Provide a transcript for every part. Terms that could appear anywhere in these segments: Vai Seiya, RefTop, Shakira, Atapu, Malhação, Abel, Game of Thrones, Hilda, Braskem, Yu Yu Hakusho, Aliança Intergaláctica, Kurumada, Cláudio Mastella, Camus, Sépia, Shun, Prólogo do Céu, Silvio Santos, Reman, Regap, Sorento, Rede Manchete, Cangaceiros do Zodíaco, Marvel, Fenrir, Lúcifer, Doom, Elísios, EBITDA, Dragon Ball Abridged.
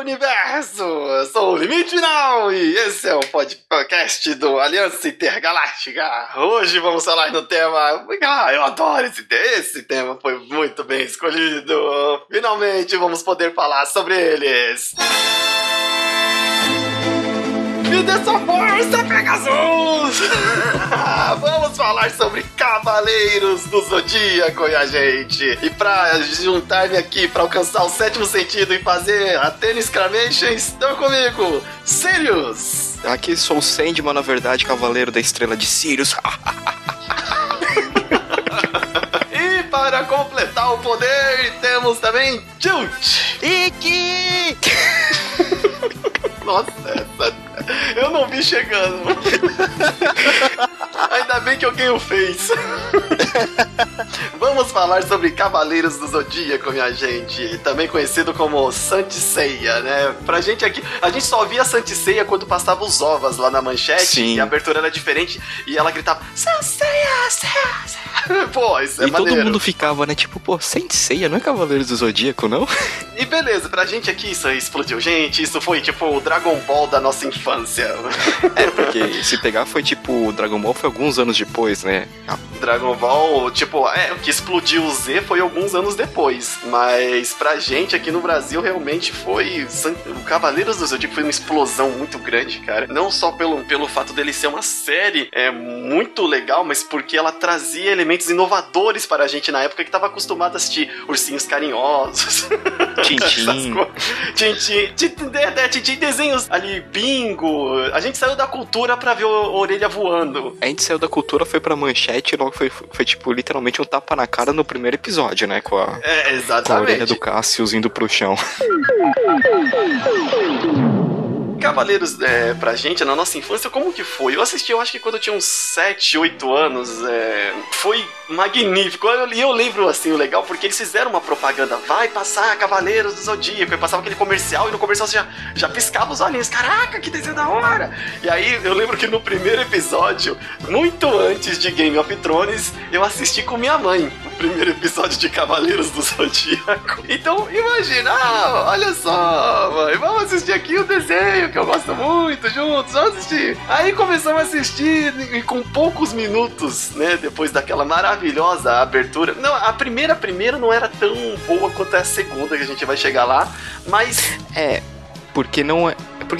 universo! Eu sou o Limite Final e esse é o podcast do Aliança Intergaláctica. Hoje vamos falar no tema... Ah, eu adoro esse tema! Esse tema foi muito bem escolhido! Finalmente vamos poder falar sobre eles! Me dê sua força, Pegasus! Vamos falar sobre Cavaleiros do Zodíaco, minha gente! E pra juntar-me aqui, pra alcançar o sétimo sentido e fazer Atena Exclamation, estão comigo, Sirius! Aqui sou o Sandman, na verdade, Cavaleiro da Estrela de Sirius. E para completar o poder, temos também Tilt! Iki! Nossa, eu não vi chegando. Ainda bem que alguém o fez. Vamos falar sobre Cavaleiros do Zodíaco, minha gente. Também conhecido como Saint Seiya, né? Pra gente aqui, a gente só via Saint Seiya quando passava os ovas lá na manchete. Sim. E a abertura era diferente e ela gritava Saint Seiya, Seiya, Seiya. Pô, isso é maneiro. E todo mundo ficava, né? Tipo, pô, Saint Seiya não é Cavaleiros do Zodíaco, não? E beleza, pra gente aqui isso explodiu. Gente, isso foi tipo o Dragon Ball da nossa infância. É, porque se pegar foi tipo, o Dragon Ball foi alguns anos depois, né? Dragon Ball, tipo, o que explodiu o Z foi alguns anos depois. Mas pra gente aqui no Brasil realmente foi... O Cavaleiros do Zodíaco foi uma explosão muito grande, cara. Não só pelo fato dele ser uma série muito legal, mas porque ela trazia elementos inovadores para a gente na época que tava acostumado a assistir Ursinhos Carinhosos. Tintim. Tintim, desenhos ali, bingo. A gente saiu da cultura pra ver a orelha voando. A gente saiu da cultura, foi pra manchete e logo foi tipo, literalmente um tapa na cara no primeiro episódio, né? Com a orelha do Cassius indo pro chão. Cavaleiros, pra gente, na nossa infância, como que foi? Eu assisti, eu acho que quando eu tinha uns 7, 8 anos, foi magnífico. E eu lembro, assim, o legal, porque eles fizeram uma propaganda, vai passar Cavaleiros do Zodíaco, e passava aquele comercial, e no comercial você já piscava os olhinhos, caraca, que desenho da hora! E aí, eu lembro que no primeiro episódio, muito antes de Game of Thrones, eu assisti com minha mãe, o primeiro episódio de Cavaleiros do Zodíaco. Então, imagina, olha só, mãe, vamos assistir aqui o desenho, que eu gosto muito, juntos, vamos assistir. Aí começamos a assistir e com poucos minutos, né, depois daquela maravilhosa abertura. Não, a primeira não era tão boa quanto a segunda, que a gente vai chegar lá, mas... Porque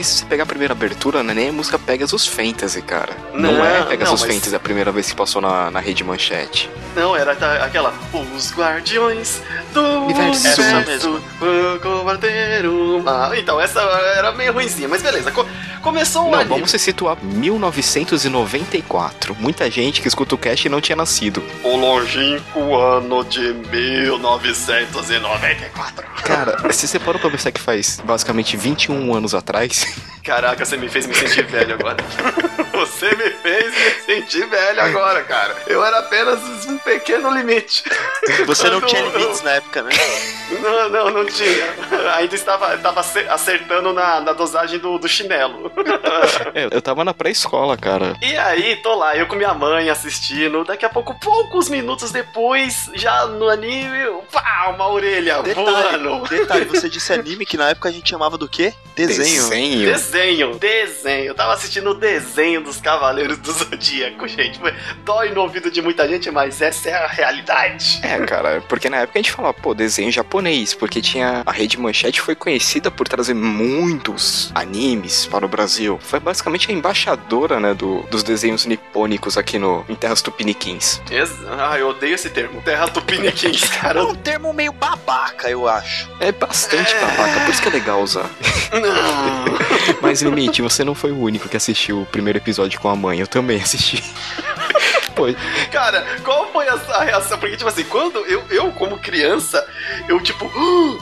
se você pegar a primeira abertura, né, nem é música Pegasus Fantasy, cara. Não é Pegasus Fantasy a primeira vez que passou na Rede Manchete. Não, era aquela... Os Guardiões do Universo. Essa mesmo. Então, essa era meio ruimzinha, mas beleza. Começou um anime. Vamos se situar 1994. Muita gente que escuta o cast não tinha nascido. O longínquo ano de 1994. Cara, se você parou pra pensar que faz basicamente 21 anos atrás... Caraca, você me fez me sentir velho agora. Você me fez me sentir velho agora, cara. Eu era apenas um pequeno limite. Você não tinha limites na época, né? Não tinha. Ainda estava acertando na dosagem do chinelo. Eu tava na pré-escola, cara. E aí, tô lá, eu com minha mãe assistindo. Daqui a pouco, poucos minutos depois, já no anime, pá, uma orelha voando. Detalhe, você disse anime, que na época a gente chamava do quê? Desenho. Eu tava assistindo o desenho dos Cavaleiros do Zodíaco, gente. Dói no ouvido de muita gente, mas essa é a realidade. É, cara, porque na época a gente falava, pô, desenho japonês, porque tinha... A Rede Manchete foi conhecida por trazer muitos animes para o Brasil. Foi basicamente a embaixadora, né, dos desenhos nipônicos aqui em Terras Tupiniquins. Eu odeio esse termo. Terras Tupiniquins, cara. É um termo meio babaca, eu acho. É bastante babaca, por isso que é legal usar. Não... Mas, Limite, você não foi o único que assistiu o primeiro episódio com a mãe. Eu também assisti. Pô. Cara, qual foi a reação? Porque, tipo assim, quando eu como criança, eu tipo,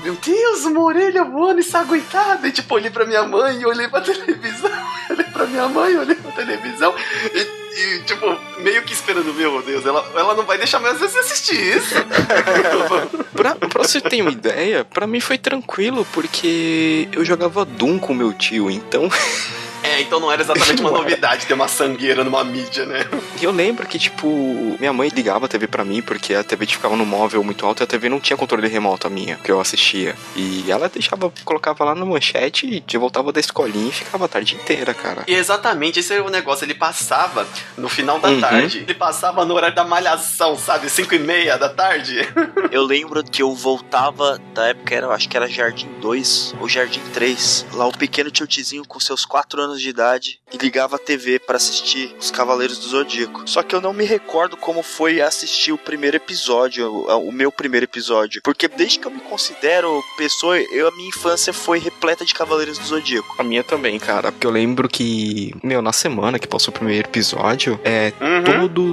meu Deus, uma orelha voando ensanguentada. E tipo, olhei pra minha mãe e olhei pra televisão. E tipo, meio que esperando, meu Deus, ela não vai deixar mais você assistir isso. pra você ter uma ideia, pra mim foi tranquilo, porque eu jogava Doom com meu tio, então... É, então não era exatamente uma novidade ter uma sangueira numa mídia, né? E eu lembro que, tipo, minha mãe ligava a TV pra mim, porque a TV ficava no móvel muito alto e a TV não tinha controle remoto a minha, que eu assistia. E ela deixava, colocava lá na manchete e eu voltava da escolinha e ficava a tarde inteira, cara. E exatamente, esse era o negócio, ele passava no final da tarde, ele passava no horário da Malhação, sabe? 5:30 da tarde. Eu lembro que eu voltava da época, era, acho que era Jardim 2 ou Jardim 3, lá o pequeno tiotizinho com seus 4 anos de idade e ligava a TV pra assistir os Cavaleiros do Zodíaco. Só que eu não me recordo como foi assistir o primeiro episódio, o meu primeiro episódio, porque desde que eu me considero pessoa, a minha infância foi repleta de Cavaleiros do Zodíaco. A minha também, cara, porque eu lembro que, meu, na semana que passou o primeiro episódio,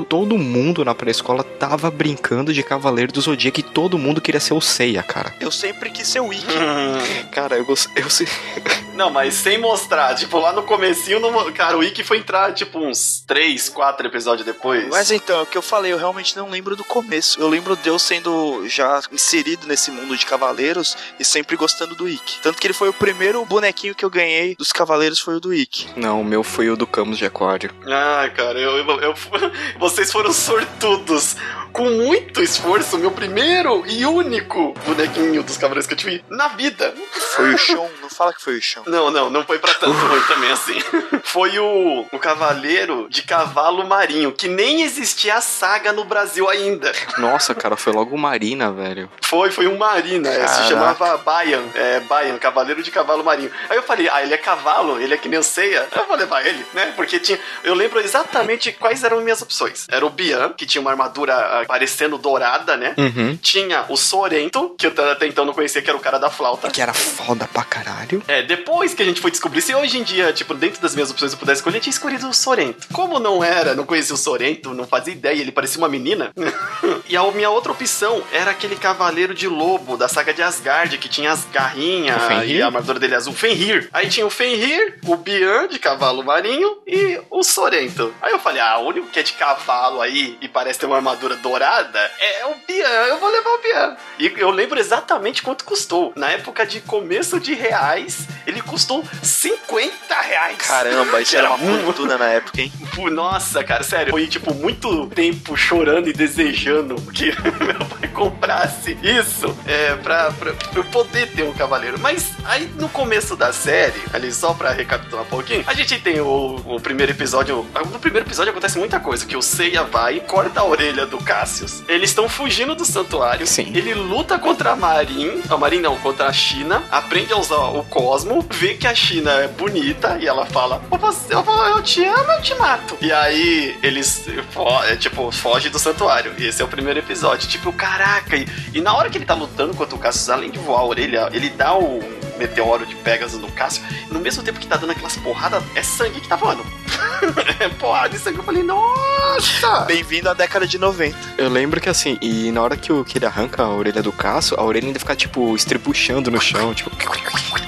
todo mundo na pré-escola tava brincando de Cavaleiro do Zodíaco e todo mundo queria ser o Seiya, cara. Eu sempre quis ser o Ikki. Cara, eu sei... Não, mas sem mostrar, tipo, lá no comecinho, cara, o Ikki foi entrar, tipo, uns 3, 4 episódios depois. Mas então, é o que eu falei, eu realmente não lembro do começo. Eu lembro Deus sendo já inserido nesse mundo de Cavaleiros e sempre gostando do Ikki. Tanto que ele foi o primeiro bonequinho que eu ganhei dos Cavaleiros, foi o do Ikki. Não, o meu foi o do Camus de Aquário. Ah, cara, vocês foram sortudos. Com muito esforço, meu primeiro e único bonequinho dos Cavaleiros que eu tive na vida. Foi o Shon, não fala que foi o Shon. Não foi pra tanto ruim também assim. Foi o Cavaleiro de Cavalo Marinho, que nem existia a saga no Brasil ainda. Nossa, cara, foi logo o Marina, velho. Foi um Marina, se chamava Baian. É, Baian, Cavaleiro de Cavalo Marinho. Aí eu falei, ele é cavalo, ele é que nem o Seiya. Eu vou levar ele, né? Porque tinha... Eu lembro exatamente quais eram minhas opções. Era o Bian, que tinha uma armadura parecendo dourada, né? Tinha o Sorento, que eu até então não conhecia, que era o cara da flauta. Que era foda pra caralho. É, depois que a gente foi descobrir, se hoje em dia, tipo, dentro das minhas opções eu pudesse escolher, eu tinha escolhido o Sorento. Como não conhecia o Sorento, não fazia ideia, ele parecia uma menina. E a minha outra opção era aquele cavaleiro de lobo da saga de Asgard, que tinha as garrinhas e a armadura dele azul. Fenrir. Aí tinha o Fenrir, o Bian de Cavalo Marinho e o Sorento. Aí eu falei, o único que é de cavalo aí e parece ter uma armadura dourada é o Bian, eu vou levar o Bian. E eu lembro exatamente quanto custou. Na época de começo de reais, ele custou R$50. Caramba, isso era uma fortuna na época, hein? Nossa, cara, sério, foi tipo muito tempo chorando e desejando que meu pai comprasse isso pra eu poder ter um cavaleiro. Mas aí no começo da série, ali só pra recapitular um pouquinho, a gente tem o primeiro episódio. No primeiro episódio acontece muita coisa, que o Seiya vai e corta a orelha do Cassius. Eles estão fugindo do santuário. Sim. Ele luta contra contra a China, aprende a usar o Cosmo, vê que a China é bonita e ela fala, eu te amo, eu te mato. E aí eles fogem do santuário. Esse é o primeiro episódio. Tipo, caraca. E na hora que ele tá lutando contra o Cassius, além de voar a orelha, ele dá o meteoro de Pegasus no Cássio, no mesmo tempo que tá dando aquelas porradas, é sangue que tá voando. É porrada e sangue. Eu falei, nossa! Bem-vindo à década de 90. Eu lembro que assim, e na hora que ele arranca a orelha do Cássio, a orelha ainda fica, tipo, estrebuchando no chão, tipo...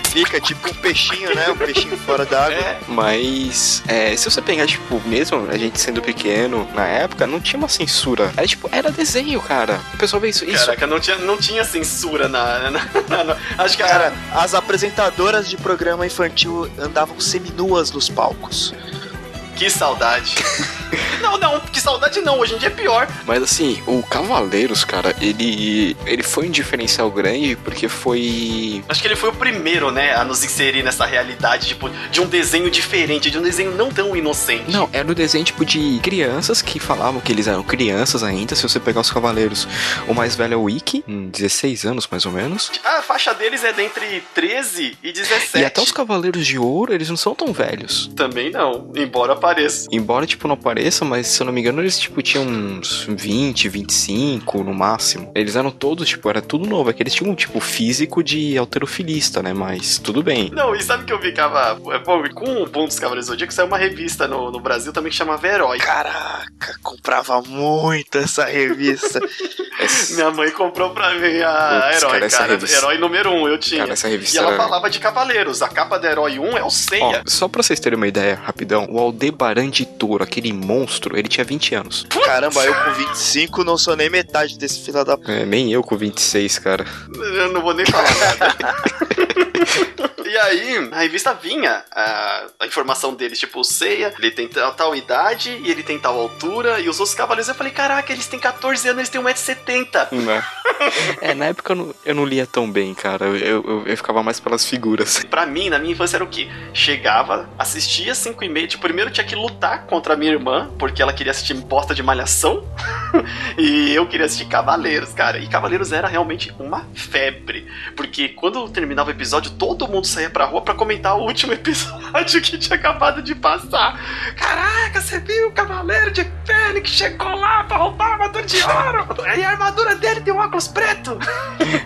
Fica tipo um peixinho, né? Um peixinho fora d'água. É. Mas, se você pegar, tipo, mesmo a gente sendo pequeno, na época, não tinha uma censura. Era, tipo, era desenho, cara. O pessoal vê isso. Caraca, não tinha censura na... Acho que era... As apresentadoras de programa infantil andavam seminuas nos palcos. Que saudade. Não, que saudade não, hoje em dia é pior. Mas assim, o Cavaleiros, cara, ele foi um diferencial grande porque foi... Acho que ele foi o primeiro, né, a nos inserir nessa realidade, tipo, de um desenho diferente, de um desenho não tão inocente. Não, era um desenho, tipo, de crianças que falavam que eles eram crianças ainda, se você pegar os Cavaleiros. O mais velho é o Ikki, 16 anos, mais ou menos. A faixa deles é entre 13 e 17. E até os Cavaleiros de Ouro, eles não são tão velhos. Também não, embora apareça. Embora, tipo, não apareça, mas se eu não me engano, eles, tipo, tinham uns 20, 25 no máximo. Eles eram todos, tipo, era tudo novo. É que eles tinham, tipo, físico de halterofilista, né? Mas tudo bem. Não, e sabe que eu ficava... Com o boom dos Cavaleiros do Zodíaco, saiu uma revista no Brasil também que chamava Herói. Caraca, comprava muito essa revista. Minha mãe comprou pra mim a Herói, cara. Herói número 1 eu tinha. Cara, essa revista e ela falava de Cavaleiros. A capa da Herói 1 é o Seiya. Ó, só pra vocês terem uma ideia, rapidão. O Aldebaran de Touro, aquele monstro, ele tinha 20 anos. Caramba, eu com 25 não sou nem metade desse filho da... nem eu com 26, cara. Eu não vou nem falar nada. E aí, na revista vinha a informação deles, tipo, o Seiya, ele tem tal idade e ele tem tal altura, e os outros cavaleiros, eu falei, caraca, eles têm 14 anos, eles têm 1,70m. É, na época eu não lia tão bem, cara, eu ficava mais pelas figuras. Pra mim, na minha infância, era o quê? Chegava, assistia 5h30, tipo, primeiro tinha que lutar contra a minha irmã, porque ela queria assistir bosta de Malhação, e eu queria assistir Cavaleiros, cara, e Cavaleiros era realmente uma febre, porque quando terminava o episódio, todo mundo saía pra rua pra comentar o último episódio que tinha acabado de passar. Caraca, você viu o Cavaleiro de Fênix chegou lá pra roubar a armadura de ouro, e a armadura dele tem um óculos preto.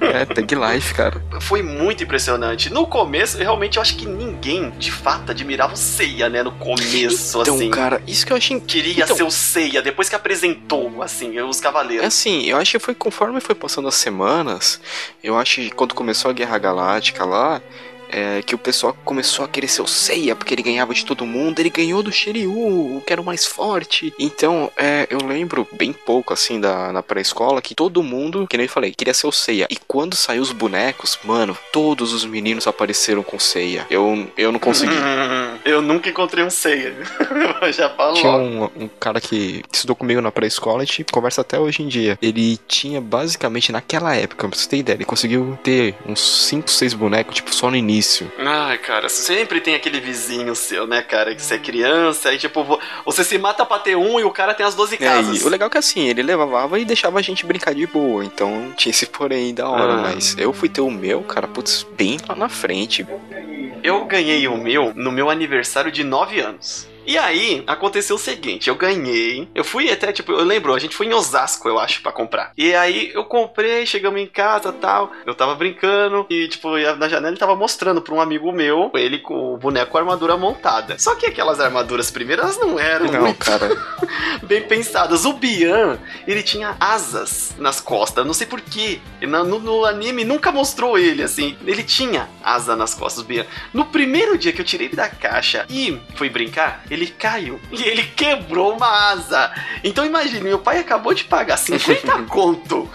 É, tag life, cara. Foi muito impressionante. No começo, realmente, eu acho que ninguém, de fato, admirava o Seiya, né, no começo, então, assim. Então, cara, isso que eu achei... Queria ser o Seiya, depois que apresentou, assim, os Cavaleiros. Assim, eu acho que foi conforme foi passando as semanas, eu acho que quando começou a Guerra Galáctica lá, que o pessoal começou a querer ser o Seiya, porque ele ganhava de todo mundo, ele ganhou do Shiryu, que era o mais forte. Então, eu lembro bem pouco, assim, na pré-escola, que todo mundo, que nem eu falei, queria ser o Seiya. E quando saiu os bonecos, mano, todos os meninos apareceram com o Seiya. Eu não consegui. Eu nunca encontrei um Seiya. Já falou. Tinha um cara que estudou comigo na pré-escola, a gente conversa até hoje em dia. Ele tinha, basicamente, naquela época, pra você ter ideia, ele conseguiu ter uns 5, 6 bonecos, tipo, só no início. Ah, cara, sempre tem aquele vizinho seu, né, cara, que você é criança, aí tipo, você se mata pra ter um e o cara tem as 12 casas. O legal é que assim, ele levava e deixava a gente brincar de boa, então tinha esse porém da hora, mas eu fui ter o meu, cara, putz, bem lá na frente. Eu ganhei o meu no meu aniversário de 9 anos. E aí, aconteceu o seguinte, eu ganhei, eu fui até, tipo, eu lembro, a gente foi em Osasco, eu acho, pra comprar. E aí, eu comprei, chegamos em casa e tal, eu tava brincando, e tipo, na janela ele tava mostrando pra um amigo meu, ele com o boneco com a armadura montada. Só que aquelas armaduras primeiras não eram muito, cara, bem pensadas. O Bian, ele tinha asas nas costas, não sei porquê, no anime nunca mostrou ele, assim, ele tinha asa nas costas, o Bian. No primeiro dia que eu tirei ele da caixa e fui brincar, ele caiu e ele quebrou uma asa. Então imagine, meu pai acabou de pagar 50 conto,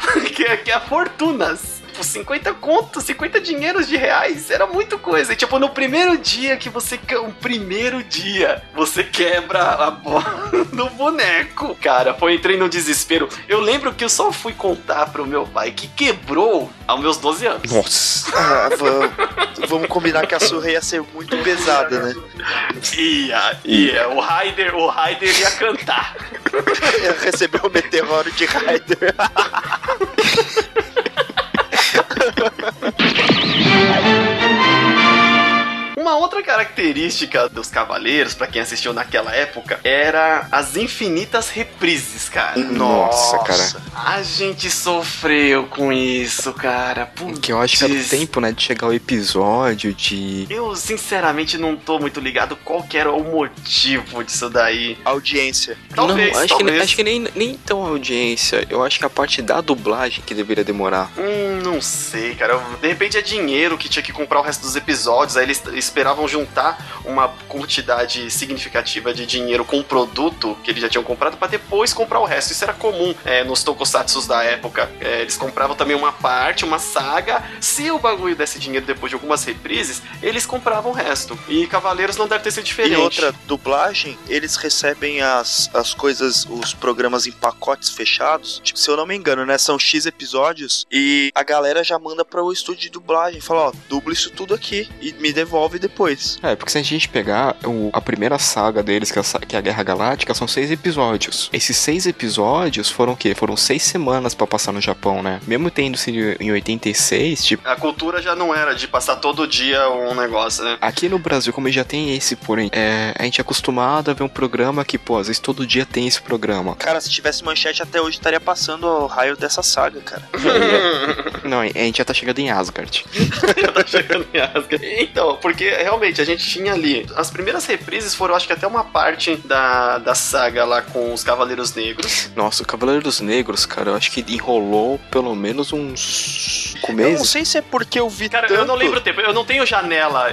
que é fortunas. 50 contos, 50 dinheiros de reais, era muita coisa. E, tipo, no primeiro dia que você... O primeiro dia você quebra a bola do boneco. Cara, entrei no desespero. Eu lembro que eu só fui contar pro meu pai que quebrou aos meus 12 anos. Nossa. Vamos combinar que a surra ia ser muito pesada, né? Ia. O Raider ia cantar. Ia receber o meteoro de Raider. Uma outra característica dos Cavaleiros, pra quem assistiu naquela época, era as infinitas reprises, cara. Nossa, cara. A gente sofreu com isso, cara. Putz. Que eu acho que era o tempo, né, de chegar o episódio, de... Eu, sinceramente, não tô muito ligado qual que era o motivo disso daí. Audiência. Talvez, não, acho que nem tão audiência. Eu acho que a parte da dublagem que deveria demorar. Não sei, cara. De repente é dinheiro que tinha que comprar o resto dos episódios, aí eles esperavam juntar uma quantidade significativa de dinheiro com o produto que eles já tinham comprado pra depois comprar o resto. Isso era comum nos tokusatsus da época. Eles compravam também uma parte, uma saga. Se o bagulho desse dinheiro depois de algumas reprises, eles compravam o resto. E Cavaleiros não deve ter sido diferente. E outra, dublagem, eles recebem as coisas, os programas em pacotes fechados. Tipo, se eu não me engano, né? São X episódios e a galera já manda para o estúdio de dublagem. Fala, ó, dubla isso tudo aqui e me devolve depois. Porque se a gente pegar a primeira saga deles, que é a Guerra Galáctica, são 6 episódios. Esses 6 episódios foram o quê? Foram 6 semanas pra passar no Japão, né? Mesmo tendo sido em 86, tipo... A cultura já não era de passar todo dia um negócio, né? Aqui no Brasil, como já tem esse porém, a gente é acostumado a ver um programa que, pô, às vezes todo dia tem esse programa. Cara, se tivesse Manchete até hoje, estaria passando o raio dessa saga, cara. Não, a gente já tá chegando em Asgard. Já tá chegando em Asgard. Então, porque realmente, a gente tinha ali... As primeiras reprises foram, acho que até uma parte da saga lá com os Cavaleiros Negros. Nossa, o Cavaleiros Negros, cara, eu acho que enrolou pelo menos uns... Eu não sei se é porque eu vi, cara, tanto... eu não lembro o tempo. Eu não tenho janela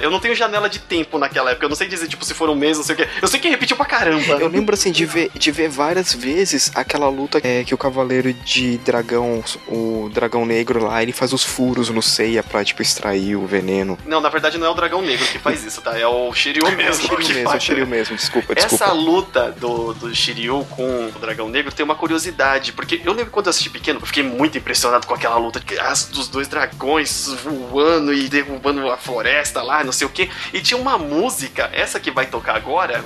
de tempo naquela época. Eu não sei dizer, tipo, se foram meses, não sei o quê. Eu sei que repetiu pra caramba. Eu lembro, assim, de ver várias vezes aquela luta que o Cavaleiro de Dragão, o Dragão Negro lá, ele faz os furos no Seiya pra, tipo, extrair o veneno. Não, na verdade não é o Dragão Negro que faz isso, tá? É o Shiryu mesmo. É o Shiryu mesmo, desculpa. Essa luta do Shiryu com o Dragão Negro tem uma curiosidade, porque eu lembro quando eu assisti pequeno, eu fiquei muito impressionado com aquela luta dos dois dragões voando e derrubando a floresta lá, não sei o quê. E tinha uma música, essa que vai tocar agora...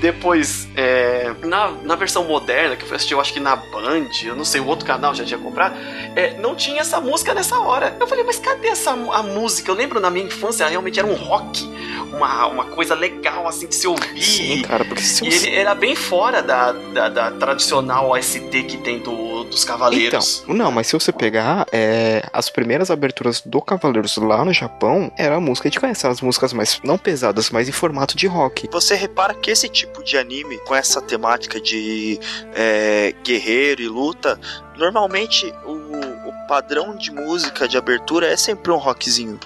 Depois, na versão moderna, que eu assisti, eu acho que na Band, eu não sei, o outro canal já tinha comprado, não tinha essa música nessa hora. Eu falei, mas cadê a música? Eu lembro na minha infância, realmente era um rock, uma coisa legal, assim, de se ouvir. Sim, cara, porque se você... E ele era bem fora da tradicional OST que tem dos Cavaleiros. Então, não, mas se você pegar as primeiras aberturas do Cavaleiros lá no Japão, era a música, a gente conhece as músicas mais, não pesadas, mas em formato de rock. Você repara que esse tipo de anime, com essa temática de guerreiro e luta, normalmente o padrão de música de abertura é sempre um rockzinho.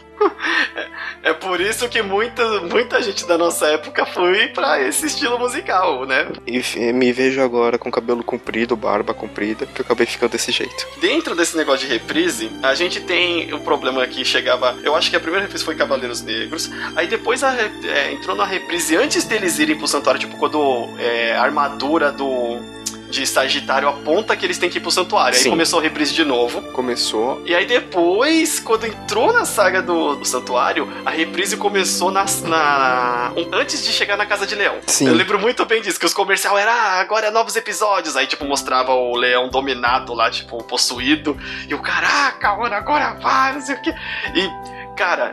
É por isso que muita gente da nossa época foi pra esse estilo musical, né? E me vejo agora com cabelo comprido, barba comprida, porque eu acabei ficando desse jeito. Dentro desse negócio de reprise, a gente tem o problema que chegava... Eu acho que a primeira reprise foi Cavaleiros Negros, aí depois entrou na reprise antes deles irem pro Santuário, tipo quando a armadura de Sagitário aponta que eles têm que ir pro Santuário. Sim. Aí começou a reprise de novo. Começou. E aí depois, quando entrou na saga do Santuário, a reprise começou antes de chegar na Casa de Leão. Sim. Eu lembro muito bem disso, que os comercial era agora novos episódios. Aí, tipo, mostrava o leão dominado lá, tipo, possuído. E o caraca, agora vai, não sei o quê. E, cara...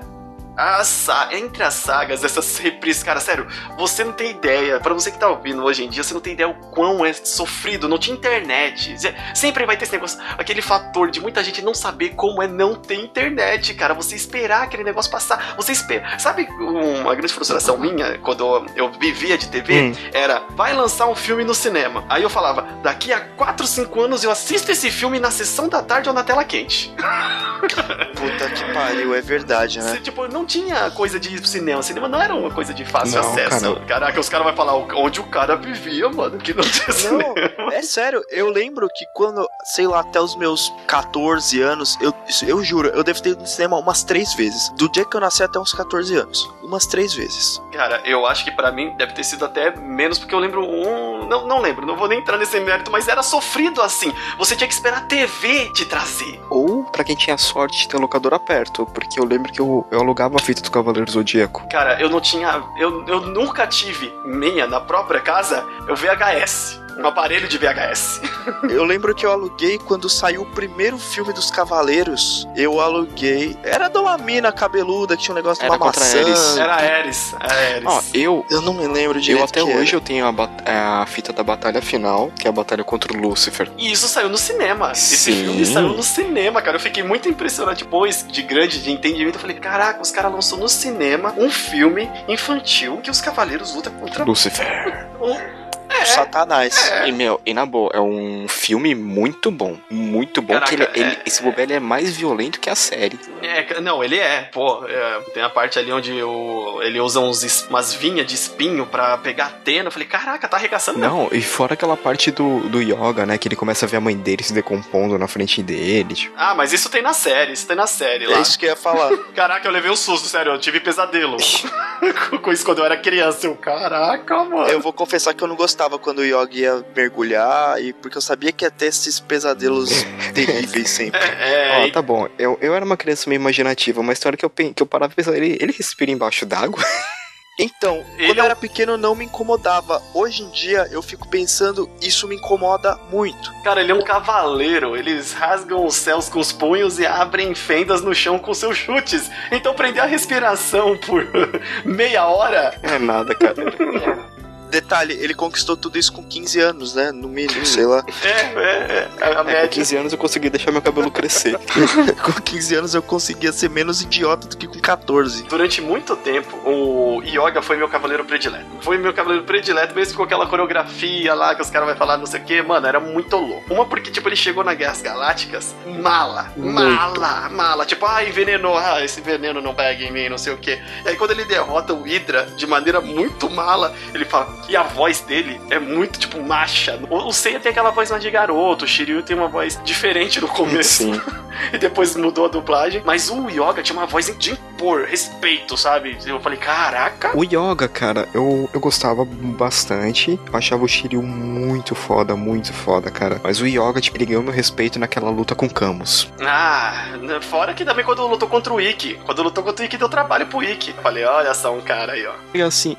Entre as sagas, essas reprises, cara, sério, você não tem ideia. Pra você que tá ouvindo hoje em dia, você não tem ideia o quão é sofrido, não tinha internet. Sempre vai ter esse negócio, aquele fator de muita gente não saber como é não ter internet, cara. Você esperar aquele negócio passar, você espera. Sabe uma grande frustração minha, quando eu vivia de TV, era, vai lançar um filme no cinema. Aí eu falava, daqui a 4, 5 anos eu assisto esse filme na sessão da tarde ou na tela quente. Puta que pariu, é verdade, né? Você, tipo, não tinha coisa de ir pro cinema. O cinema não era uma coisa de fácil acesso. Cara... Caraca, os caras vão falar onde o cara vivia, mano, que não tinha cinema. É sério, eu lembro que quando, sei lá, até os meus 14 anos, eu juro, eu devo ter ido no cinema umas 3 vezes. Do dia que eu nasci até uns 14 anos. Umas 3 vezes. Cara, eu acho que pra mim deve ter sido até menos, porque eu lembro Não lembro, não vou nem entrar nesse mérito, mas era sofrido assim. Você tinha que esperar a TV te trazer. Ou pra quem tinha sorte de ter locadora perto, porque eu lembro que eu alugava a fita do Cavaleiro Zodíaco. Cara, eu não tinha... Eu nunca tive minha na própria casa, eu VHS. Um aparelho de VHS. Eu lembro que eu aluguei quando saiu o primeiro filme dos Cavaleiros. Eu aluguei... Era de uma mina cabeluda que tinha um negócio de uma maçã. Era Ares. Ó, eu não me lembro direito. Eu até hoje eu tenho a fita da batalha final, que é a batalha contra o Lúcifer. E isso saiu no cinema. Sim. Esse filme saiu no cinema, cara. Eu fiquei muito impressionado. Depois de entendimento, eu falei, caraca, os caras lançou no cinema um filme infantil que os Cavaleiros lutam contra... Lúcifer. do Satanás. É. E na boa, é um filme muito bom. Muito bom. Caraca, que esse bobeiro é mais violento que a série. É, não, ele é. Pô, tem a parte ali onde ele usa umas vinhas de espinho pra pegar a Atena. Eu falei, caraca, tá arregaçando. Não, mesmo. E fora aquela parte do yoga, né? Que ele começa a ver a mãe dele se decompondo na frente dele. Tipo. Ah, mas isso tem na série. Isso tem na série lá. É isso que eu ia falar. Caraca, eu levei um susto, sério. Eu tive pesadelo com isso quando eu era criança. Eu, caraca, mano. Eu vou confessar que eu não gostava quando o Yogi ia mergulhar, porque eu sabia que ia ter esses pesadelos terríveis sempre. Ó, tá bom. Eu era uma criança meio imaginativa, mas na hora que eu parava e pensava, ele respira embaixo d'água? Então, quando eu era pequeno não me incomodava. Hoje em dia eu fico pensando, isso me incomoda muito. Cara, ele é um cavaleiro. Eles rasgam os céus com os punhos e abrem fendas no chão com seus chutes. Então prender a respiração por meia hora... É nada, cara. Detalhe, ele conquistou tudo isso com 15 anos, né? No mínimo, sei lá. A média. Com 15 anos eu consegui deixar meu cabelo crescer. Com 15 anos eu conseguia ser menos idiota do que com 14. Durante muito tempo, o Yoga foi meu cavaleiro predileto. Mesmo com aquela coreografia lá que os caras vão falar não sei o que. Mano, era muito louco. Uma porque, tipo, ele chegou na Guerras Galácticas mala. Tipo, envenenou. Ah, esse veneno não pega em mim, não sei o que. E aí quando ele derrota o Hydra de maneira muito mala, ele fala... E a voz dele é muito, tipo, macha. O Seiya tem aquela voz mais de garoto, o Shiryu tem uma voz diferente no começo. Sim. E depois mudou a dublagem. Mas o Yoga tinha uma voz de impor, respeito, sabe? Eu falei, caraca. O Yoga, cara, eu gostava bastante. Eu achava o Shiryu muito foda, cara. Mas o Yoga, tipo, ele ganhou meu respeito naquela luta com o Camus. Ah, fora que também quando lutou contra o Ikki. Deu trabalho pro Ikki. Falei, olha só um cara aí, ó. E assim,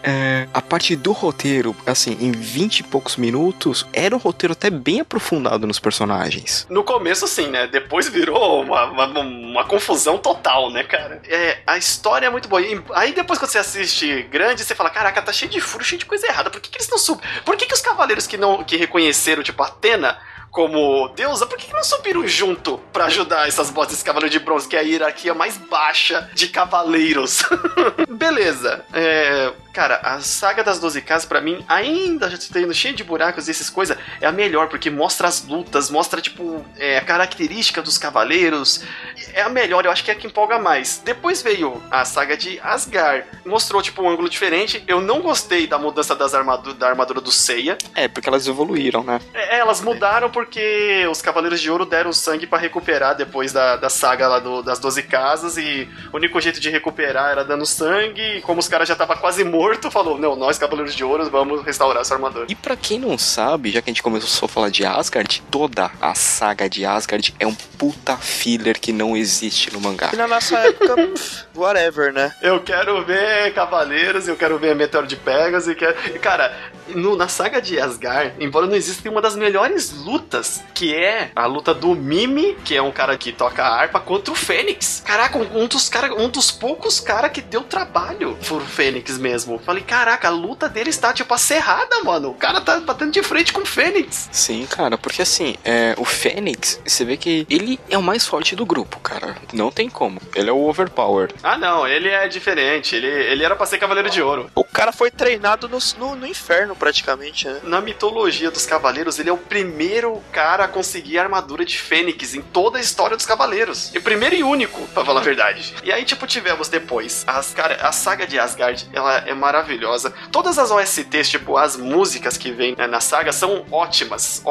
a parte do roteiro, assim, em 20 e poucos minutos, era um roteiro até bem aprofundado nos personagens. No começo, sim, né? Depois virou uma confusão total, né, cara? A história é muito boa. E aí depois quando você assiste grande, você fala, caraca, tá cheio de furo, cheio de coisa errada. Por que eles não subem? Por que os cavaleiros que reconheceram, tipo, Atena... como deusa, por que não subiram junto pra ajudar essas botas desse cavaleiro de bronze, que é a hierarquia mais baixa de cavaleiros? Beleza. Cara, a saga das 12 casas, pra mim, ainda já tá indo cheio de buracos e essas coisas, é a melhor, porque mostra as lutas, mostra, tipo, a característica dos cavaleiros. É a melhor, eu acho que é a que empolga mais. Depois veio a saga de Asgard. Mostrou, tipo, um ângulo diferente. Eu não gostei da mudança da armadura do Seiya. É, porque elas evoluíram, né? Elas mudaram porque os Cavaleiros de Ouro deram sangue pra recuperar depois da saga lá das 12 casas, e o único jeito de recuperar era dando sangue, e como os caras já estavam quase mortos, falou, não, nós Cavaleiros de Ouro vamos restaurar essa armadura. E pra quem não sabe, já que a gente começou a falar de Asgard, toda a saga de Asgard é um puta filler que não existe no mangá. E na nossa época, whatever, né? Eu quero ver Cavaleiros, eu quero ver Meteoro de Pegasus, cara, na saga de Asgard, embora não exista, tem uma das melhores lutas, que é a luta do Mimi, que é um cara que toca a harpa, contra o Fênix. Caraca, um dos poucos caras que deu trabalho pro Fênix mesmo. Falei, caraca, a luta dele está, tipo, acerrada, mano. O cara tá batendo de frente com o Fênix. Sim, cara, porque assim, o Fênix, você vê que ele é o mais forte do grupo, cara. Não tem como. Ele é o overpower. Ah, não, ele é diferente. Ele era pra ser Cavaleiro de Ouro. O cara foi treinado no inferno, praticamente, né? Na mitologia dos Cavaleiros, ele é o primeiro cara a conseguir a armadura de Fênix em toda a história dos Cavaleiros. E primeiro e único, pra falar a verdade. E aí, tipo, tivemos depois. Cara, a saga de Asgard, ela é maravilhosa. Todas as OSTs, tipo, as músicas que vêm na saga são ótimas.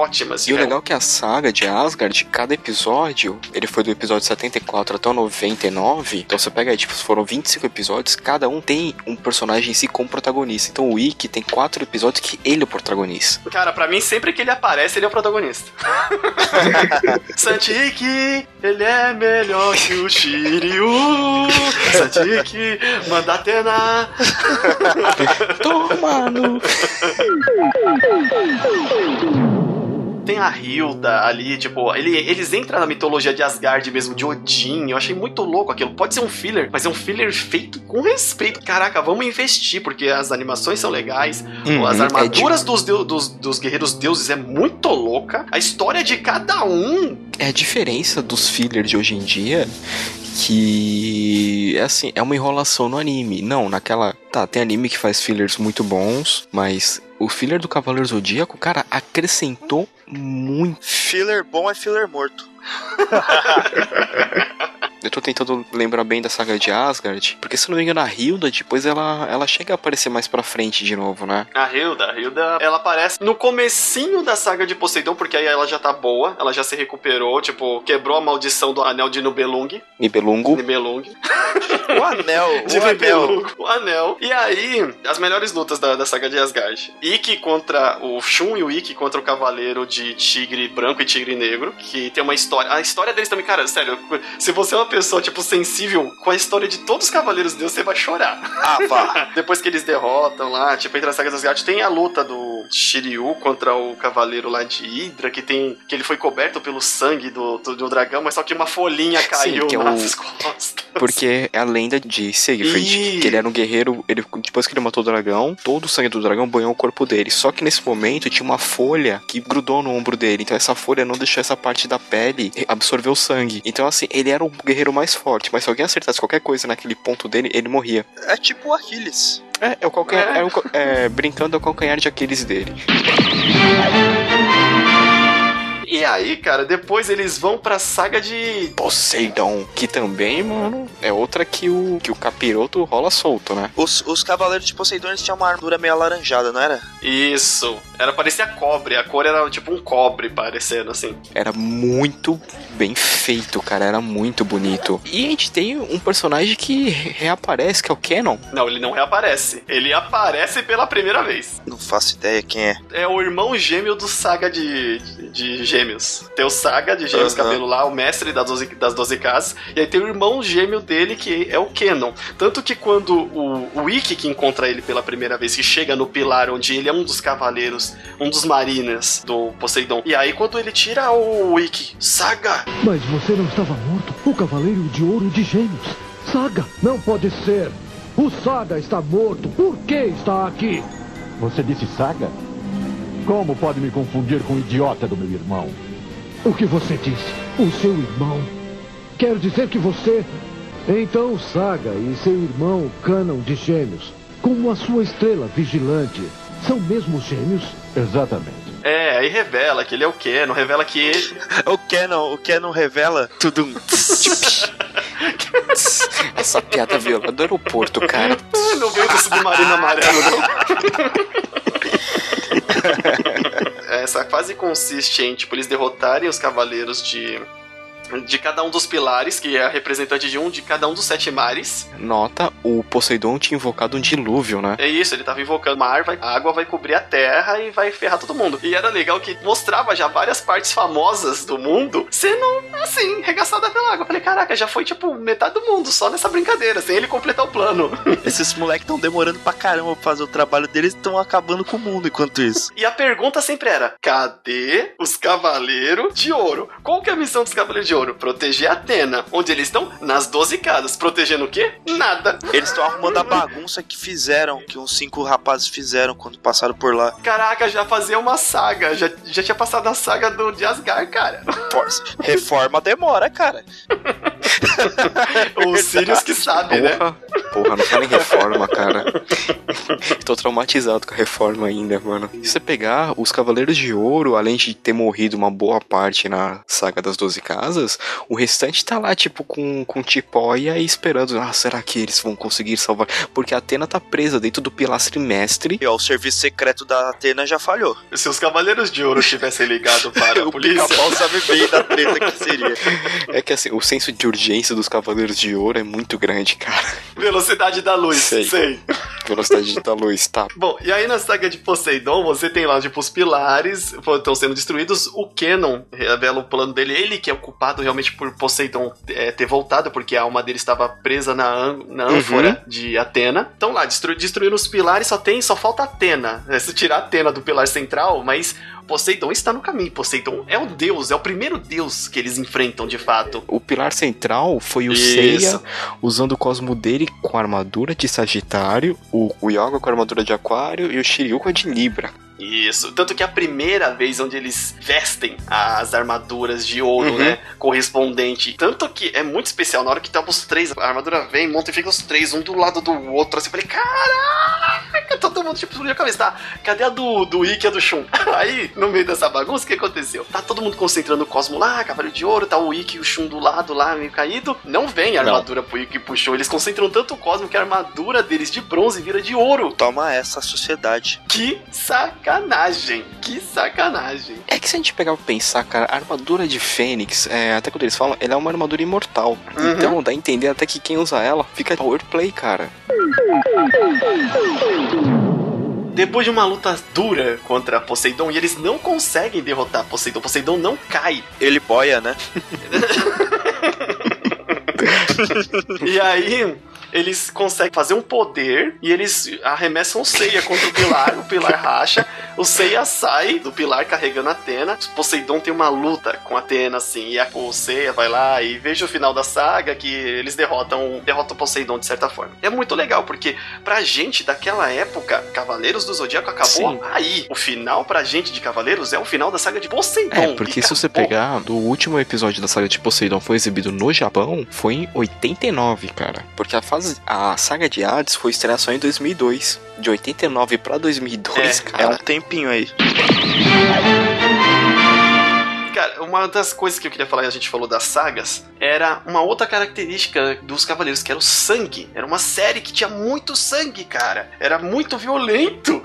E o legal é que a saga de Asgard, cada episódio, ele foi do episódio 74 até o 99. Então você pega aí, tipo, foram 25 episódios, cada um tem um personagem em si como protagonista. Então o Ikki tem 4 episódios que ele é o protagonista. Cara, pra mim, sempre que ele aparece, ele é o protagonista. Santik, ele é melhor que o Shiryu. Santik, manda Atena. Toma no... Tem a Hilda ali, tipo, eles entram na mitologia de Asgard mesmo, de Odin. Eu achei muito louco aquilo. Pode ser um filler, mas é um filler feito com respeito. Caraca, vamos investir, porque as animações são legais, as armaduras dos guerreiros deuses é muito louca. A história de cada um... É a diferença dos fillers de hoje em dia... Que é assim, é uma enrolação no anime. Não, naquela... Tá, tem anime que faz fillers muito bons, mas O filler do Cavaleiro Zodíaco, cara, acrescentou muito. Filler bom é filler morto. Eu tô tentando lembrar bem da saga de Asgard, porque se não me engano a Hilda depois ela chega a aparecer mais pra frente de novo, né? A Hilda ela aparece no comecinho da saga de Poseidon, porque aí ela já tá boa, ela já se recuperou, tipo, quebrou a maldição do anel de Nibelung. Nibelung. O anel. De Nibelung. O anel. E aí, as melhores lutas da saga de Asgard. Ikki contra o Shun e o Ikki contra o Cavaleiro de Tigre Branco e Tigre Negro, que tem uma história. A história deles também, cara, sério, se você é uma pessoa, tipo, sensível com a história de todos os Cavaleiros de Deus, você vai chorar. Ah, pá. Depois que eles derrotam lá, tipo, entre as sagas das gatas, tem a luta do Shiryu contra o Cavaleiro lá de Hydra, que ele foi coberto pelo sangue do dragão, mas só que uma folhinha caiu. Sim, nas costas. Porque é a lenda de Siegfried, que ele era um guerreiro, depois que ele matou o dragão, todo o sangue do dragão banhou o corpo dele, só que nesse momento tinha uma folha que grudou no ombro dele, então essa folha não deixou essa parte da pele absorver o sangue. Então, assim, ele era o guerreiro mais forte, mas se alguém acertasse qualquer coisa naquele ponto dele, ele morria. É tipo o Aquiles. É o calcanhar. Brincando, é o calcanhar de Aquiles dele. E aí, cara, depois eles vão pra saga de Poseidon, que também, mano, é outra que o capiroto rola solto, né? Os cavaleiros de Poseidon, eles tinham uma armadura meio alaranjada, não era? Isso. Era, parecia cobre. A cor era tipo um cobre, parecendo, assim. Era muito bem feito, cara. Era muito bonito. E a gente tem um personagem que reaparece, que é o Kenon. Não, ele não reaparece. Ele aparece pela primeira vez. Não faço ideia quem é. É o irmão gêmeo do saga de Gêmeos. Tem o Saga de Gêmeos, cabelo lá, o mestre das 12 casas, e aí tem o irmão gêmeo dele, que é o Kenon. Tanto que quando o Ikki, que encontra ele pela primeira vez, que chega no pilar onde ele é um dos cavaleiros, um dos marinas do Poseidon, e aí quando ele tira o Ikki, Saga! Mas você não estava morto? O Cavaleiro de Ouro de Gêmeos! Saga! Não pode ser! O Saga está morto! Por que está aqui? Você disse Saga? Como pode me confundir com o idiota do meu irmão? O que você disse? O seu irmão? Quer dizer que você... Então Saga e seu irmão Kenon de Gêmeos, como a sua estrela vigilante, são mesmo gêmeos? Exatamente. É, aí revela que ele é o Kenon, revela que ele... o Kenon revela... Tudum. Essa piada viola do aeroporto, cara. Não veio do submarino amarelo, não. Essa fase consiste em, tipo, eles derrotarem os cavaleiros de cada um dos pilares, que é representante de cada um dos 7 mares. Nota, o Poseidon tinha invocado um dilúvio, né? É isso, ele tava invocando o mar, a água vai cobrir a terra e vai ferrar todo mundo. E era legal que mostrava já várias partes famosas do mundo sendo, assim, regaçada pela água. Eu falei, caraca, já foi, tipo, metade do mundo só nessa brincadeira, sem ele completar o plano. Esses moleques tão demorando pra caramba pra fazer o trabalho deles e tão acabando com o mundo enquanto isso. E a pergunta sempre era, cadê os Cavaleiros de Ouro? Qual que é a missão dos Cavaleiros de Ouro? Proteger a Atena. Onde eles estão? Nas 12 casas. Protegendo o quê? Nada. Eles estão arrumando a bagunça que fizeram, que uns 5 rapazes fizeram quando passaram por lá. Caraca, já fazia uma saga. Já tinha passado a saga de Asgard, cara. Força. Reforma demora, cara. Os Sirius que sabem, né? Porra, não fala em reforma, cara. Tô traumatizado com a reforma ainda, mano. Se você pegar os Cavaleiros de Ouro, além de ter morrido uma boa parte na saga das 12 casas, o restante tá lá, tipo, com tipóia e esperando. Ah, será que eles vão conseguir salvar? Porque a Atena tá presa dentro do pilastre mestre. E ó, o serviço secreto da Atena já falhou. Se os Cavaleiros de Ouro tivessem ligado para a polícia... O Pica-Pau sabe bem da treta que seria. É que assim, o senso de urgência dos Cavaleiros de Ouro é muito grande, cara. Velocidade da luz, sei. Velocidade da luz, tá. Bom, e aí na saga de Poseidon, você tem lá, tipo, os pilares estão sendo destruídos. O Kenon revela o plano dele. Ele que é ocupado realmente por Poseidon ter voltado, porque a alma dele estava presa na ânfora de Atena. Então lá, destruíram os pilares, só falta Atena. Se tirar Atena do pilar central, mas Poseidon está no caminho. Poseidon é o deus, é o primeiro deus que eles enfrentam de fato. O pilar central foi o Seiya usando o cosmo dele com a armadura de Sagitário, o Yoga com a armadura de Aquário e o Shiryu com a de Libra. Isso, tanto que a primeira vez onde eles vestem as armaduras de ouro, né, correspondente, tanto que é muito especial, na hora que tava os 3, a armadura vem, monta e fica os 3, um do lado do outro, assim, eu falei, caraca, Todo mundo tipo explodiu a cabeça, tá? Cadê a do Ikki e a do Shun? Aí, no meio dessa bagunça, o que aconteceu? Tá todo mundo concentrando o Cosmo lá, Cavaleiro de Ouro, tá o Ikki e o Shun do lado lá, meio caído. Não vem a armadura pro Ikki e pro Shun. Eles concentram tanto o Cosmo que a armadura deles de bronze vira de ouro. Toma essa, sociedade. Que sacanagem, que sacanagem. É que se a gente pegar pra pensar, cara, a armadura de Fênix, até quando eles falam, ela é uma armadura imortal. Uhum. Então dá a entender até que quem usa ela fica power play, cara. Depois de uma luta dura contra Poseidon, e eles não conseguem derrotar Poseidon, Poseidon não cai. Ele boia, né? E aí, eles conseguem fazer um poder e eles arremessam o Seiya contra o pilar racha, o Seiya sai do pilar carregando a Atena, Poseidon tem uma luta com a Atena, assim, e o Seiya vai lá e veja o final da saga, que eles derrotam Poseidon de certa forma. É muito legal, porque pra gente daquela época, Cavaleiros do Zodíaco acabou. Sim. Aí. O final pra gente de Cavaleiros é o final da saga de Poseidon. É, porque se você pegar do último episódio da saga de Poseidon foi exibido no Japão, foi em 89, cara, porque a saga de Hades foi estrear só em 2002. De 89 pra 2002, cara. É um tempinho aí. Cara, uma das coisas que eu queria falar, que a gente falou das sagas, era uma outra característica dos Cavaleiros, que era o sangue. Era uma série que tinha muito sangue, cara. Era muito violento.